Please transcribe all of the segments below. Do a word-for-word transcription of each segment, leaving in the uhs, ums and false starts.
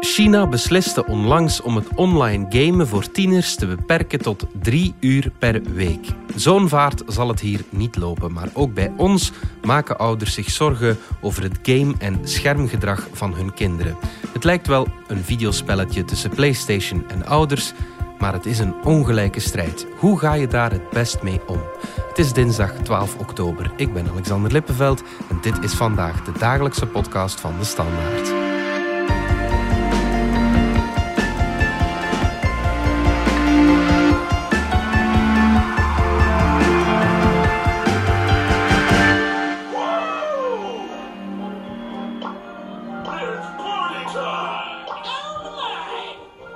China besliste onlangs om het online gamen voor tieners te beperken tot drie uur per week. Zo'n vaart zal het hier niet lopen, maar ook bij ons maken ouders zich zorgen over het game- en schermgedrag van hun kinderen. Het lijkt wel een videospelletje tussen PlayStation en ouders, maar het is een ongelijke strijd. Hoe ga je daar het best mee om? Het is dinsdag twaalf oktober. Ik ben Alexander Lippenveld en dit is vandaag de dagelijkse podcast van De Standaard.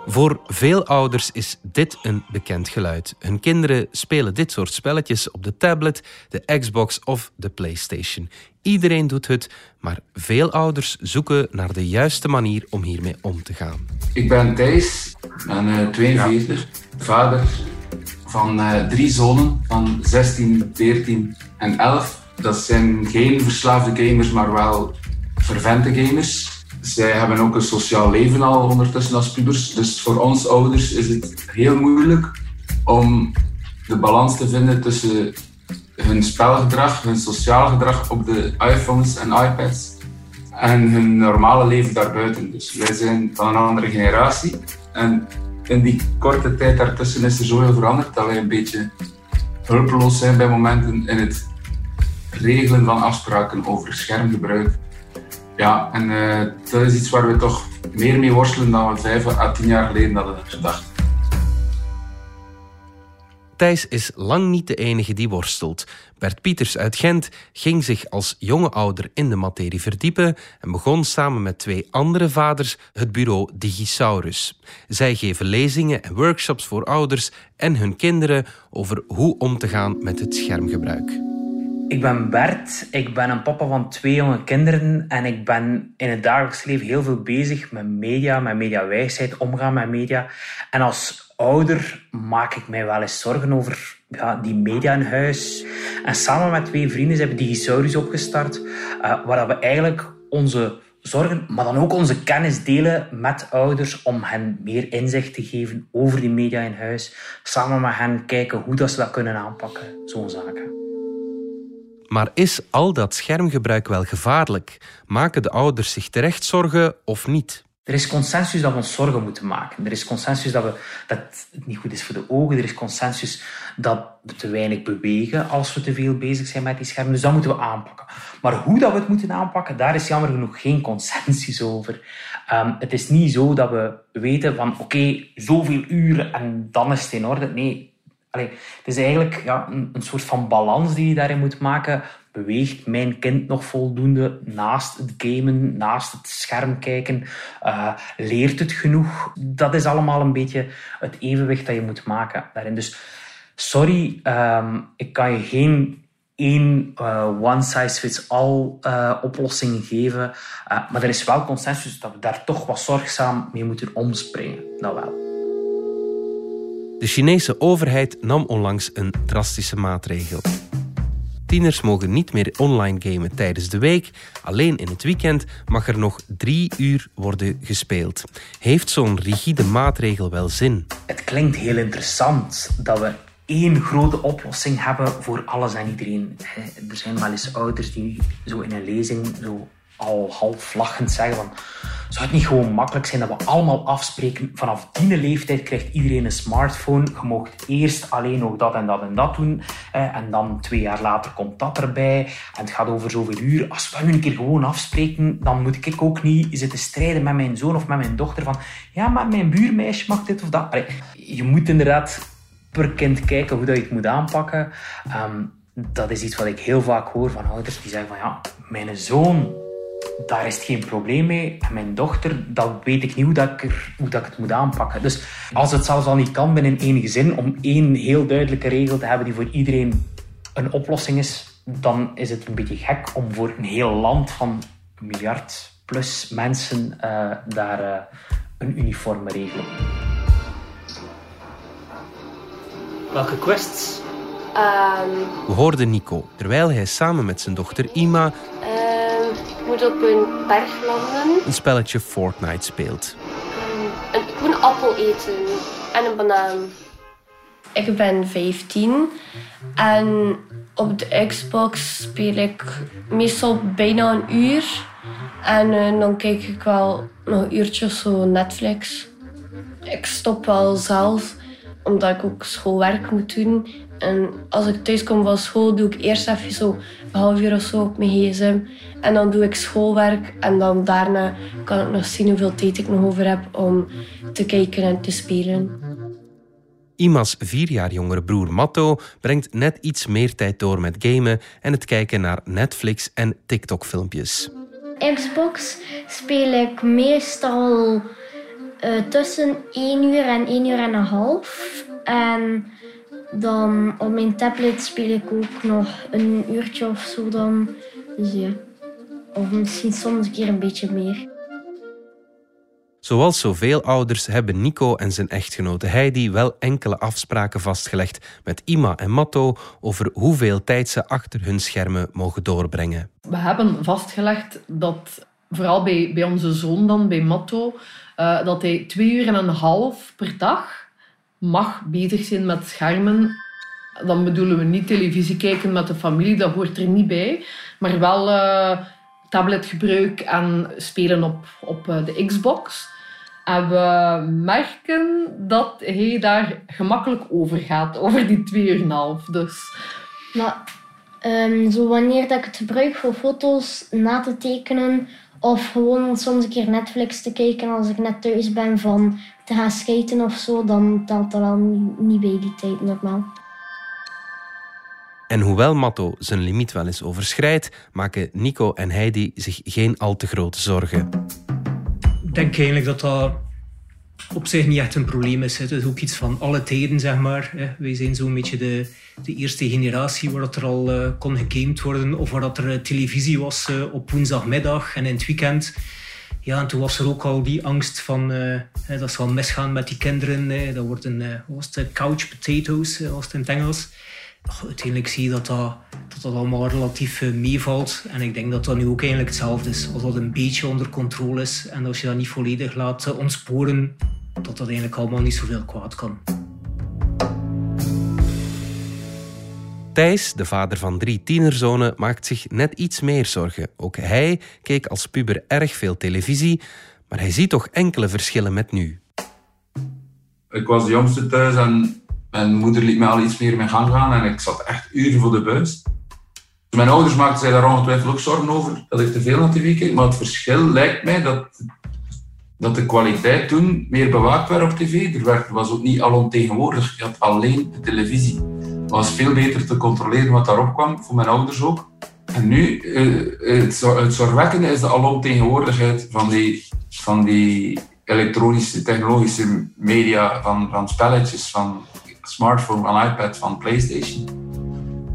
Voor veel ouders is dit een bekend geluid. Hun kinderen spelen dit soort spelletjes op de tablet, de Xbox of de PlayStation. Iedereen doet het, maar veel ouders zoeken naar de juiste manier om hiermee om te gaan. Ik ben Thijs, ben uh, tweeënveertig, ja. Vader van uh, drie zonen van zestien, veertien en elf. Dat zijn geen verslaafde gamers, maar wel fervente gamers. Zij hebben ook een sociaal leven al ondertussen als pubers. Dus voor ons ouders is het heel moeilijk om de balans te vinden tussen hun spelgedrag, hun sociaal gedrag op de iPhones en iPads en hun normale leven daarbuiten. Dus wij zijn van een andere generatie. En in die korte tijd daartussen is er zoveel veranderd dat wij een beetje hulpeloos zijn bij momenten in het regelen van afspraken over schermgebruik. Ja, en uh, dat is iets waar we toch meer mee worstelen dan we vijf à tien jaar geleden hadden gedacht. Thijs is lang niet de enige die worstelt. Bert Pieters uit Gent ging zich als jonge ouder in de materie verdiepen en begon samen met twee andere vaders het bureau Digisaurus. Zij geven lezingen en workshops voor ouders en hun kinderen over hoe om te gaan met het schermgebruik. Ik ben Bert, ik ben een papa van twee jonge kinderen en ik ben in het dagelijks leven heel veel bezig met media, met mediawijsheid, omgaan met media. En als ouder maak ik mij wel eens zorgen over ja, die media in huis. En samen met twee vrienden hebben we Digisaurus opgestart, uh, waar we eigenlijk onze zorgen, maar dan ook onze kennis delen met ouders om hen meer inzicht te geven over die media in huis. Samen met hen kijken hoe dat ze dat kunnen aanpakken, zo'n zaken. Maar is al dat schermgebruik wel gevaarlijk? Maken de ouders zich terecht zorgen of niet? Er is consensus dat we ons zorgen moeten maken. Er is consensus dat, we, dat het niet goed is voor de ogen. Er is consensus dat we te weinig bewegen als we te veel bezig zijn met die schermen. Dus dat moeten we aanpakken. Maar hoe dat we het moeten aanpakken, daar is jammer genoeg geen consensus over. Um, het is niet zo dat we weten van oké, okay, zoveel uren en dan is het in orde. Nee. Allee, het is eigenlijk ja, een, een soort van balans die je daarin moet maken. Beweegt mijn kind nog voldoende naast het gamen, naast het scherm kijken? Uh, leert het genoeg? Dat is allemaal een beetje het evenwicht dat je moet maken daarin. Dus sorry, um, ik kan je geen één uh, one-size-fits-all uh, oplossing geven. Uh, maar er is wel consensus dat we daar toch wat zorgzaam mee moeten omspringen. Dat wel. De Chinese overheid nam onlangs een drastische maatregel. Tieners mogen niet meer online gamen tijdens de week. Alleen in het weekend mag er nog drie uur worden gespeeld. Heeft zo'n rigide maatregel wel zin? Het klinkt heel interessant dat we één grote oplossing hebben voor alles en iedereen. Er zijn wel eens ouders die zo in een lezing zo al half lachend zeggen van zou het niet gewoon makkelijk zijn dat we allemaal afspreken vanaf die leeftijd krijgt iedereen een smartphone, je mag eerst alleen nog dat en dat en dat doen en dan twee jaar later komt dat erbij en het gaat over zoveel uur. Als we nu een keer gewoon afspreken, dan moet ik ook niet zitten strijden met mijn zoon of met mijn dochter van ja, maar mijn buurmeisje mag dit of dat. Allee, je moet inderdaad per kind kijken hoe dat je het moet aanpakken. Um, dat is iets wat ik heel vaak hoor van ouders die zeggen van ja, mijn zoon, daar is het geen probleem mee. En mijn dochter, dat weet ik niet hoe, dat ik, er, hoe dat ik het moet aanpakken. Dus als het zelfs al niet kan binnen één gezin, om één heel duidelijke regel te hebben die voor iedereen een oplossing is, dan is het een beetje gek om voor een heel land van een miljard plus mensen uh, daar uh, een uniforme regel op. Welke quests? Um... We hoorden Nico, terwijl hij samen met zijn dochter Ima Uh... moet op een berg landen. Een spelletje Fortnite speelt. een, ik moet een appel eten en een banaan. Ik ben vijftien en op de Xbox speel ik meestal bijna een uur. En uh, dan kijk ik wel nog een uurtje zo Netflix. Ik stop wel zelf, omdat ik ook schoolwerk moet doen. En als ik thuis kom van school, doe ik eerst even zo een half uur of zo op mijn gsm. En dan doe ik schoolwerk en dan daarna kan ik nog zien hoeveel tijd ik nog over heb om te kijken en te spelen. Ima's vier jaar jongere broer Matto brengt net iets meer tijd door met gamen en het kijken naar Netflix en TikTok-filmpjes. Xbox speel ik meestal uh, tussen één uur en één uur en een half. En dan op mijn tablet speel ik ook nog een uurtje of zo dan. Dus ja. Of misschien soms een keer een beetje meer. Zoals zoveel ouders hebben Nico en zijn echtgenote Heidi wel enkele afspraken vastgelegd met Ima en Matto over hoeveel tijd ze achter hun schermen mogen doorbrengen. We hebben vastgelegd dat, vooral bij, bij onze zoon dan, bij Matto, uh, dat hij twee uur en een half per dag mag bezig zijn met schermen. Dan bedoelen we niet televisie kijken met de familie, dat hoort er niet bij. Maar wel uh, tabletgebruik en spelen op, op de Xbox. En we merken dat hij daar gemakkelijk over gaat, over die twee uur en een half. Dus. Maar, um, zo wanneer dat ik het gebruik voor foto's na te tekenen, of gewoon soms een keer Netflix te kijken als ik net thuis ben van te gaan skaten of zo, dan telt dat wel niet bij die tijd normaal. En hoewel Matto zijn limiet wel eens overschrijdt, maken Nico en Heidi zich geen al te grote zorgen. Ik denk eigenlijk dat dat op zich niet echt een probleem is. Het is ook iets van alle tijden, zeg maar. Wij zijn zo'n beetje de, de eerste generatie waar dat er al uh, kon gegamed worden of waar dat er uh, televisie was uh, op woensdagmiddag en in het weekend. Ja, en toen was er ook al die angst van uh, dat zal misgaan met die kinderen. Uh, dat wordt een uh, was het, uh, couch potatoes, uh, was het in het Engels. Ach, uiteindelijk zie je dat dat, dat, dat allemaal relatief uh, meevalt. En ik denk dat dat nu ook eigenlijk hetzelfde is. Als dat een beetje onder controle is en als je dat niet volledig laat uh, ontsporen, dat dat eigenlijk allemaal niet zoveel kwaad kan. Thijs, de vader van drie tienerzonen, maakt zich net iets meer zorgen. Ook hij keek als puber erg veel televisie, maar hij ziet toch enkele verschillen met nu. Ik was de jongste thuis en mijn moeder liet mij al iets meer mijn gang gaan en ik zat echt uren voor de buis. Mijn ouders maakten zich daar ongetwijfeld ook zorgen over dat ik te veel naar tv keek, maar het verschil lijkt mij dat, dat de kwaliteit toen meer bewaakt werd op tv. Er was ook niet alomtegenwoordig, je had alleen de televisie. Het was veel beter te controleren wat daarop kwam, voor mijn ouders ook. En nu, uh, het, zor- het zorgwekkende is de alomtegenwoordigheid van die, van die elektronische, technologische media, van, van spelletjes, van smartphone, van iPad, van PlayStation.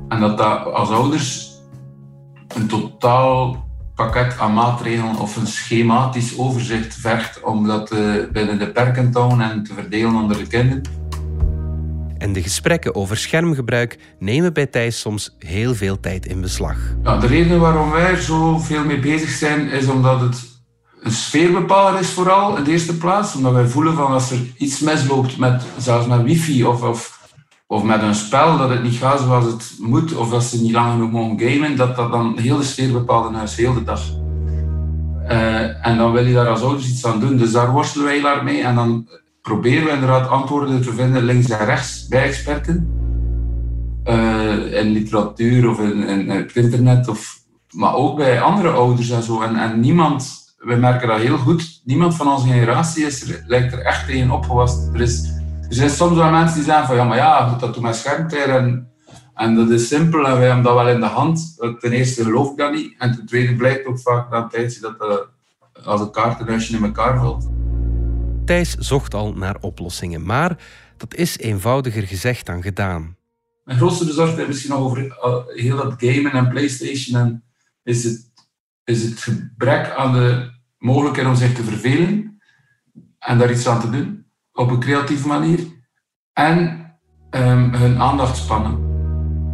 En dat dat als ouders een totaal pakket aan maatregelen of een schematisch overzicht vergt om dat uh, binnen de perken te houden en te verdelen onder de kinderen. En de gesprekken over schermgebruik nemen bij Thijs soms heel veel tijd in beslag. Ja, de reden waarom wij er zoveel mee bezig zijn, is omdat het een sfeerbepaler is vooral, in de eerste plaats. Omdat wij voelen van als er iets misloopt, met, zelfs met wifi of, of, of met een spel, dat het niet gaat zoals het moet, of dat ze niet lang genoeg mogen gamen, dat dat dan heel de sfeer bepaalt in huis, heel de dag. Uh, en dan wil je daar als ouders iets aan doen, dus daar worstelen wij daar mee en dan proberen we inderdaad antwoorden te vinden links en rechts bij experten. Uh, in literatuur of in, in, in het internet. Of, maar ook bij andere ouders en zo. En, en niemand, we merken dat heel goed, niemand van onze generatie is er, lijkt er echt tegen opgewassen. Er, is, er zijn soms wel mensen die zeggen van ja, maar ja, dat doet mijn schermtijd. En, en dat is simpel en wij hebben dat wel in de hand. Ten eerste geloof ik dat niet. En ten tweede blijkt ook vaak na een tijdje dat de, als een kaartenhuisje in elkaar valt. Thijs zocht al naar oplossingen, maar dat is eenvoudiger gezegd dan gedaan. Mijn grootste bezorgdheid misschien nog over heel dat gamen en PlayStation en is, het, is het gebrek aan de mogelijkheid om zich te vervelen en daar iets aan te doen, op een creatieve manier. En um, hun aandachtspannen.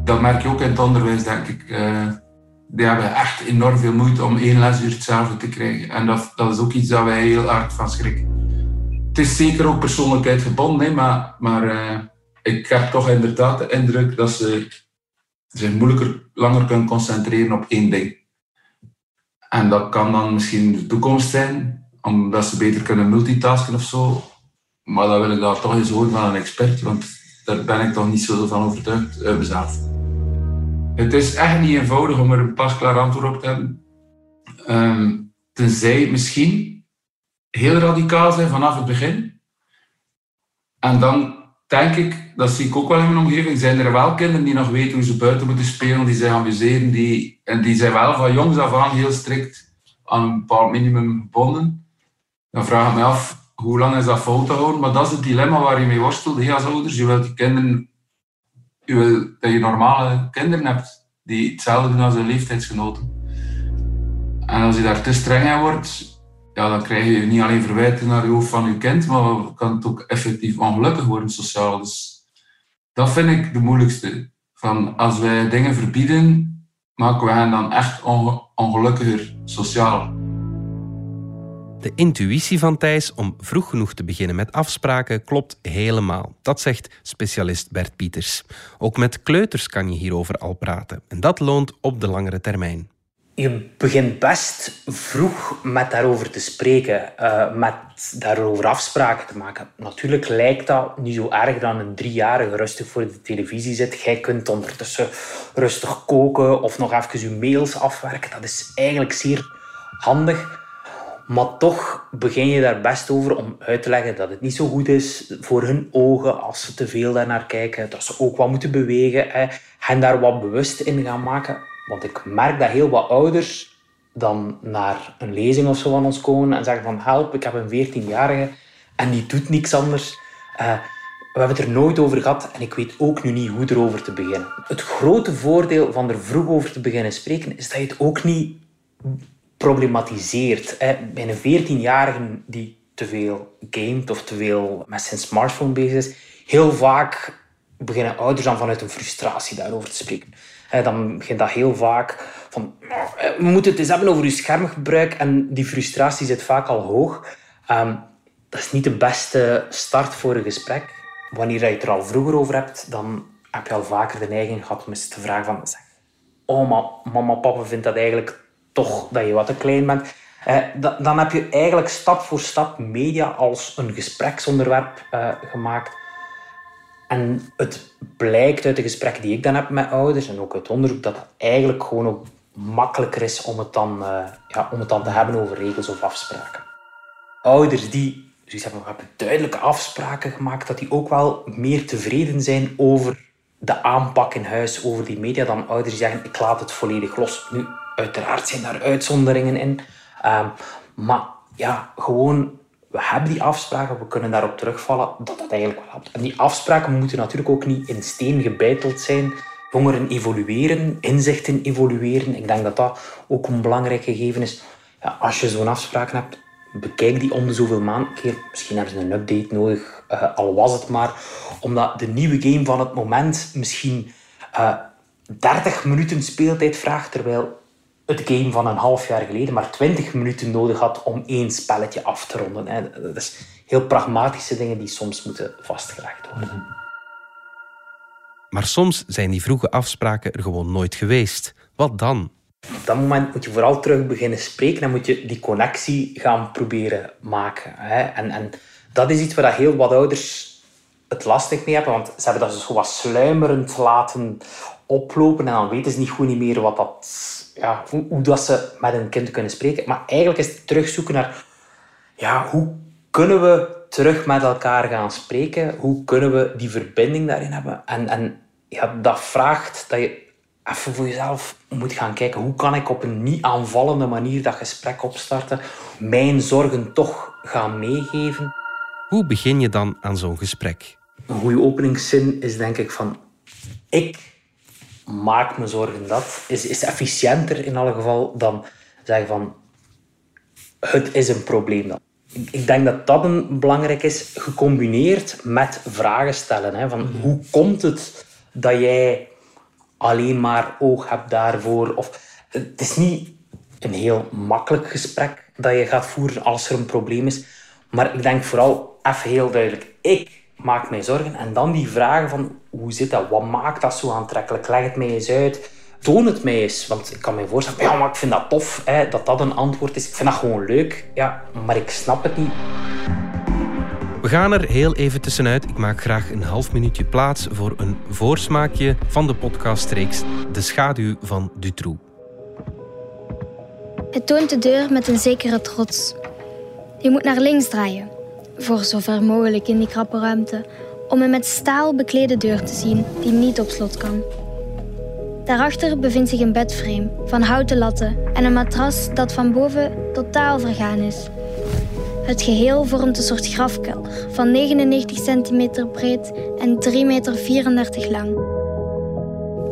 Dat merk je ook in het onderwijs, denk ik. Uh, die hebben echt enorm veel moeite om één lesuur hetzelfde te krijgen. En dat, dat is ook iets waar wij heel hard van schrikken. het is zeker ook persoonlijkheid gebonden, hè, maar, maar uh, ik heb toch inderdaad de indruk dat ze zich moeilijker, langer kunnen concentreren op één ding. En dat kan dan misschien de toekomst zijn, omdat ze beter kunnen multitasken of zo. Maar dat wil ik daar toch eens horen van een expert, want daar ben ik toch niet zo van overtuigd uh, mezelf. Het is echt niet eenvoudig om er een pasklaar antwoord op te hebben. Um, tenzij misschien heel radicaal zijn vanaf het begin. En dan denk ik, dat zie ik ook wel in mijn omgeving, zijn er wel kinderen die nog weten hoe ze buiten moeten spelen, die zich amuseren, die, en die zijn wel van jongs af aan heel strikt aan een bepaald minimum gebonden. Dan vraag ik me af, hoe lang is dat fout te houden? Maar dat is het dilemma waar je mee worstelt, hè, als ouders. Je wilt die kinderen, je wilt dat je normale kinderen hebt die hetzelfde doen als hun leeftijdsgenoten. En als je daar te streng in wordt, ja, dan krijg je niet alleen verwijten naar je hoofd van je kind, maar kan het ook effectief ongelukkig worden sociaal. Dus dat vind ik de moeilijkste. Van, als wij dingen verbieden, maken we hen dan echt onge- ongelukkiger sociaal. De intuïtie van Thijs om vroeg genoeg te beginnen met afspraken klopt helemaal. Dat zegt specialist Bert Pieters. Ook met kleuters kan je hierover al praten. En dat loont op de langere termijn. Je begint best vroeg met daarover te spreken, uh, met daarover afspraken te maken. Natuurlijk lijkt dat niet zo erg dan een driejarige rustig voor de televisie zit. Jij kunt ondertussen rustig koken of nog even je mails afwerken. Dat is eigenlijk zeer handig. Maar toch begin je daar best over om uit te leggen dat het niet zo goed is voor hun ogen als ze te veel daarnaar kijken. Dat ze ook wat moeten bewegen, hè, en daar wat bewust in gaan maken. Want ik merk dat heel wat ouders dan naar een lezing of zo van ons komen en zeggen van help, ik heb een veertienjarige en die doet niks anders. Uh, we hebben het er nooit over gehad en ik weet ook nu niet hoe erover te beginnen. Het grote voordeel van er vroeg over te beginnen spreken is dat je het ook niet problematiseert. Bij een veertienjarige die te veel gamet of te veel met zijn smartphone bezig is, heel vaak beginnen ouders dan vanuit een frustratie daarover te spreken. Dan begint dat heel vaak van we moeten het eens hebben over je schermgebruik en die frustratie zit vaak al hoog. Um, dat is niet de beste start voor een gesprek. Wanneer je het er al vroeger over hebt, dan heb je al vaker de neiging gehad om eens te vragen van oh, maar mama, papa vindt dat eigenlijk toch dat je wat te klein bent. Uh, d- dan heb je eigenlijk stap voor stap media als een gespreksonderwerp uh, gemaakt. En het blijkt uit de gesprekken die ik dan heb met ouders en ook uit onderzoek dat het eigenlijk gewoon ook makkelijker is om het dan, uh, ja, om het dan te hebben over regels of afspraken. Ouders die dus hebben, we hebben duidelijke afspraken gemaakt, dat die ook wel meer tevreden zijn over de aanpak in huis, over die media, dan ouders die zeggen ik laat het volledig los. Nu, uiteraard zijn daar uitzonderingen in, uh, maar ja, gewoon... We hebben die afspraken, we kunnen daarop terugvallen dat dat eigenlijk wel helpt. En die afspraken moeten natuurlijk ook niet in steen gebeiteld zijn. Jongeren evolueren, inzichten evolueren. Ik denk dat dat ook een belangrijk gegeven is. Ja, als je zo'n afspraak hebt, bekijk die om de zoveel maanden een keer. Misschien hebben ze een update nodig, uh, al was het maar. Omdat de nieuwe game van het moment misschien uh, dertig minuten speeltijd vraagt, terwijl het game van een half jaar geleden maar twintig minuten nodig had om één spelletje af te ronden. Dat is heel pragmatische dingen die soms moeten vastgelegd worden. Maar soms zijn die vroege afspraken er gewoon nooit geweest. Wat dan? Op dat moment moet je vooral terug beginnen spreken en moet je die connectie gaan proberen maken. En, en dat is iets waar heel wat ouders het lastig mee hebben, want ze hebben dat zo wat sluimerend laten oplopen en dan weten ze niet goed niet meer wat dat, ja, hoe, hoe dat ze met hun kind kunnen spreken. Maar eigenlijk is het terugzoeken naar ja, hoe kunnen we terug met elkaar gaan spreken? Hoe kunnen we die verbinding daarin hebben? En, en ja, dat vraagt dat je even voor jezelf moet gaan kijken. Hoe kan ik op een niet aanvallende manier dat gesprek opstarten? Mijn zorgen toch gaan meegeven? Hoe begin je dan aan zo'n gesprek? Een goede openingszin is denk ik van ik... maak me zorgen dat, is, is efficiënter in alle geval dan zeggen van het is een probleem dan. Ik denk dat dat een belangrijk is, gecombineerd met vragen stellen. Hè, van mm. Hoe komt het dat jij alleen maar oog hebt daarvoor? Of, het is niet een heel makkelijk gesprek dat je gaat voeren als er een probleem is. Maar ik denk vooral even heel duidelijk, ik maak mij zorgen. En dan die vragen van, hoe zit dat? Wat maakt dat zo aantrekkelijk? Leg het mij eens uit. Toon het mij eens. Want ik kan mij voorstellen, ja, maar ik vind dat tof, hè, dat dat een antwoord is. Ik vind dat gewoon leuk, ja, maar ik snap het niet. We gaan er heel even tussenuit. Ik maak graag een half minuutje plaats voor een voorsmaakje van de podcastreeks De Schaduw van Dutroux. Het toont de deur met een zekere trots. Je moet naar links draaien, voor zover mogelijk in die krappe ruimte, om een met staal beklede deur te zien die niet op slot kan. Daarachter bevindt zich een bedframe van houten latten en een matras dat van boven totaal vergaan is. Het geheel vormt een soort grafkelder van negenennegentig centimeter breed en drie komma vierendertig meter lang.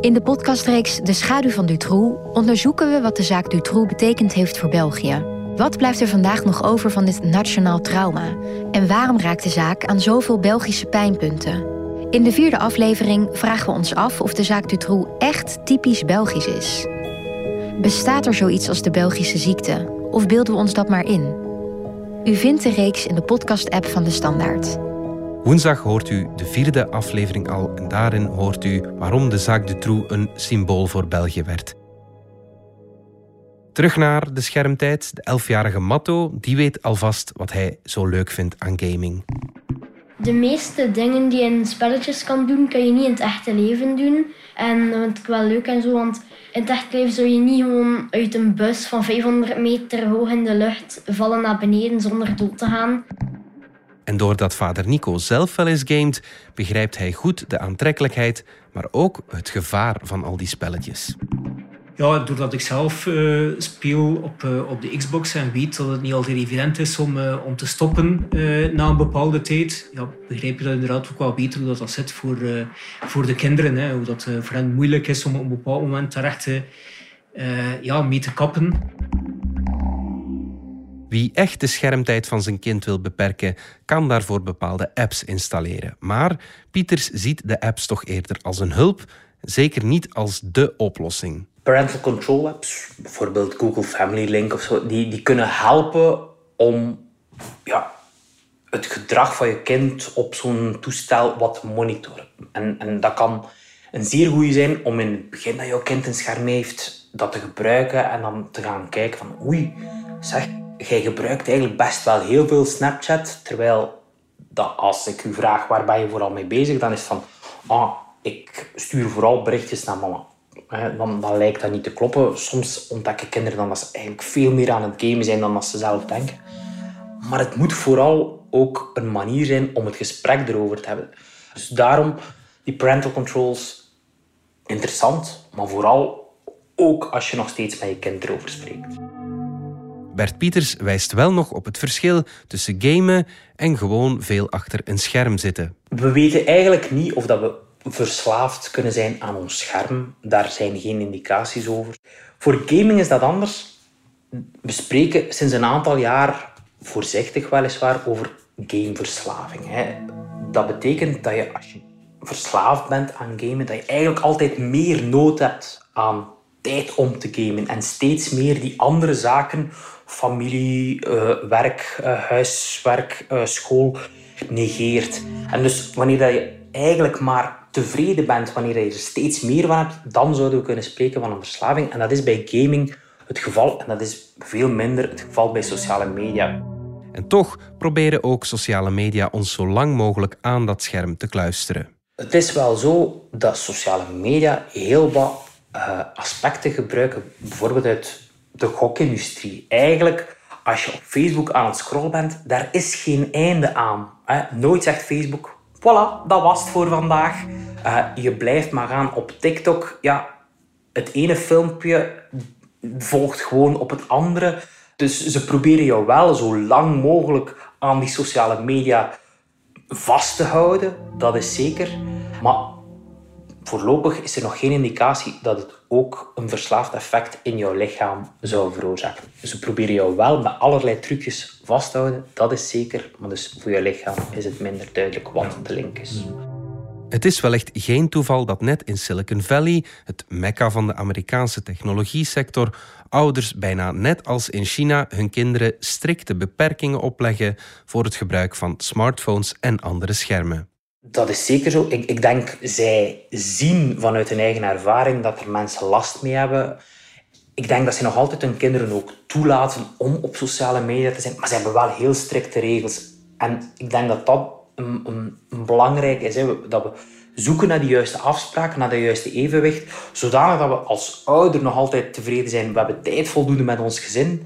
In de podcastreeks De Schaduw van Dutroux onderzoeken we wat de zaak Dutroux betekend heeft voor België. Wat blijft er vandaag nog over van dit nationaal trauma? En waarom raakt de zaak aan zoveel Belgische pijnpunten? In de vierde aflevering vragen we ons af of de zaak Dutroux echt typisch Belgisch is. Bestaat er zoiets als de Belgische ziekte? Of beelden we ons dat maar in? U vindt de reeks in de podcast-app van De Standaard. Woensdag hoort u de vierde aflevering al en daarin hoort u waarom de zaak Dutroux een symbool voor België werd. Terug naar de schermtijd. De elfjarige Matto, die weet alvast wat hij zo leuk vindt aan gaming. De meeste dingen die je in spelletjes kan doen, kan je niet in het echte leven doen. En dat vind ik wel leuk en zo, want in het echte leven zou je niet gewoon uit een bus van vijfhonderd meter hoog in de lucht vallen naar beneden zonder dood te gaan. En doordat vader Nico zelf wel eens gamet, begrijpt hij goed de aantrekkelijkheid, maar ook het gevaar van al die spelletjes. Ja, doordat ik zelf uh, speel op, uh, op de Xbox en weet dat het niet altijd evident is om, uh, om te stoppen uh, na een bepaalde tijd, ja, begrijp je dat inderdaad ook wel beter hoe dat, dat zit voor, uh, voor de kinderen. Hè, hoe dat uh, voor hen moeilijk is om op een bepaald moment terecht uh, ja, mee te kappen. Wie echt de schermtijd van zijn kind wil beperken, kan daarvoor bepaalde apps installeren. Maar Pieters ziet de apps toch eerder als een hulp, zeker niet als dé oplossing. Parental control apps, bijvoorbeeld Google Family Link of zo, die, die kunnen helpen om ja, het gedrag van je kind op zo'n toestel wat te monitoren. En, en dat kan een zeer goede zijn om in het begin dat jouw kind een scherm heeft, dat te gebruiken en dan te gaan kijken van oei, zeg, jij gebruikt eigenlijk best wel heel veel Snapchat, terwijl dat als ik u vraag waar ben je vooral mee bezig, dan is het van ah, ik stuur vooral berichtjes naar mama. Dan, dan lijkt dat niet te kloppen. Soms ontdekken kinderen dan dat ze eigenlijk veel meer aan het gamen zijn dan dat ze zelf denken. Maar het moet vooral ook een manier zijn om het gesprek erover te hebben. Dus daarom die parental controls interessant, maar vooral ook als je nog steeds met je kind erover spreekt. Bert Pieters wijst wel nog op het verschil tussen gamen en gewoon veel achter een scherm zitten. We weten eigenlijk niet of dat we verslaafd kunnen zijn aan ons scherm. Daar zijn geen indicaties over. Voor gaming is dat anders. We spreken sinds een aantal jaar, voorzichtig weliswaar, over gameverslaving. Dat betekent dat je, als je verslaafd bent aan gamen, dat je eigenlijk altijd meer nood hebt aan tijd om te gamen. En steeds meer die andere zaken, familie, werk, huiswerk, school, negeert. En dus wanneer dat je eigenlijk maar tevreden bent wanneer je er steeds meer van hebt, dan zouden we kunnen spreken van een verslaving. En dat is bij gaming het geval. En dat is veel minder het geval bij sociale media. En toch proberen ook sociale media ons zo lang mogelijk aan dat scherm te kluisteren. Het is wel zo dat sociale media heel wat uh, aspecten gebruiken. Bijvoorbeeld uit de gokindustrie. Eigenlijk, als je op Facebook aan het scrollen bent, daar is geen einde aan. Hè? Nooit zegt Facebook, voilà, dat was het voor vandaag. Uh, je blijft maar gaan op TikTok. Ja, het ene filmpje volgt gewoon op het andere. Dus ze proberen jou wel zo lang mogelijk aan die sociale media vast te houden. Dat is zeker. Maar voorlopig is er nog geen indicatie dat het ook een verslaafd effect in jouw lichaam zou veroorzaken. Ze proberen jou wel met allerlei trucjes vast te houden, dat is zeker. Maar dus voor je lichaam is het minder duidelijk wat de link is. Het is wellicht geen toeval dat net in Silicon Valley, het mekka van de Amerikaanse technologiesector, ouders bijna net als in China hun kinderen strikte beperkingen opleggen voor het gebruik van smartphones en andere schermen. Dat is zeker zo. Ik, ik denk, zij zien vanuit hun eigen ervaring dat er mensen last mee hebben. Ik denk dat ze nog altijd hun kinderen ook toelaten om op sociale media te zijn. Maar ze hebben wel heel strikte regels. En ik denk dat dat een, een, een belangrijk is. Hè. Dat we zoeken naar de juiste afspraken, naar het juiste evenwicht. Zodanig dat we als ouder nog altijd tevreden zijn. We hebben tijd voldoende met ons gezin.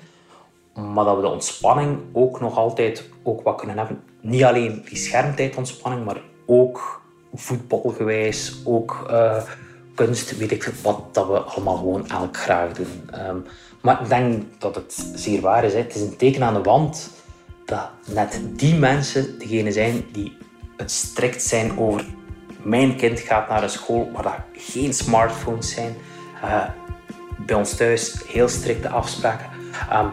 Maar dat we de ontspanning ook nog altijd ook wat kunnen hebben. Niet alleen die schermtijdontspanning, maar ook voetbalgewijs, ook uh, kunst, weet ik wat, dat we allemaal gewoon elk graag doen. Um, maar ik denk dat het zeer waar is. Hè. Het is een teken aan de wand dat net die mensen degene zijn die het strikt zijn over mijn kind gaat naar een school waar daar geen smartphones zijn. Uh, bij ons thuis heel strikte afspraken. Um,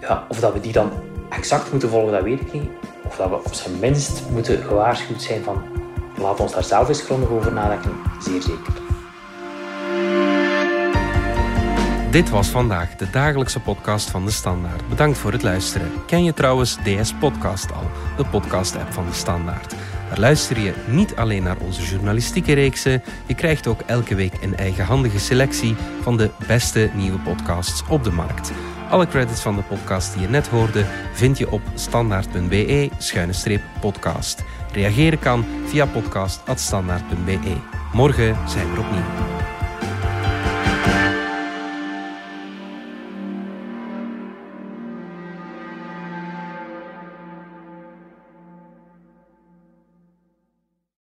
ja, of dat we die dan exact moeten volgen, dat weet ik niet. Of dat we op zijn minst moeten gewaarschuwd zijn van laat ons daar zelf eens grondig over nadenken, zeer zeker. Dit was vandaag de dagelijkse podcast van De Standaard. Bedankt voor het luisteren. Ken je trouwens D S Podcast al, de podcast-app van De Standaard? Daar luister je niet alleen naar onze journalistieke reeksen, je krijgt ook elke week een eigenhandige selectie van de beste nieuwe podcasts op de markt. Alle credits van de podcast die je net hoorde vind je op standaard punt b e schuine streep podcast. Reageren kan via podcast apenstaartje standaard punt b e. Morgen zijn we opnieuw.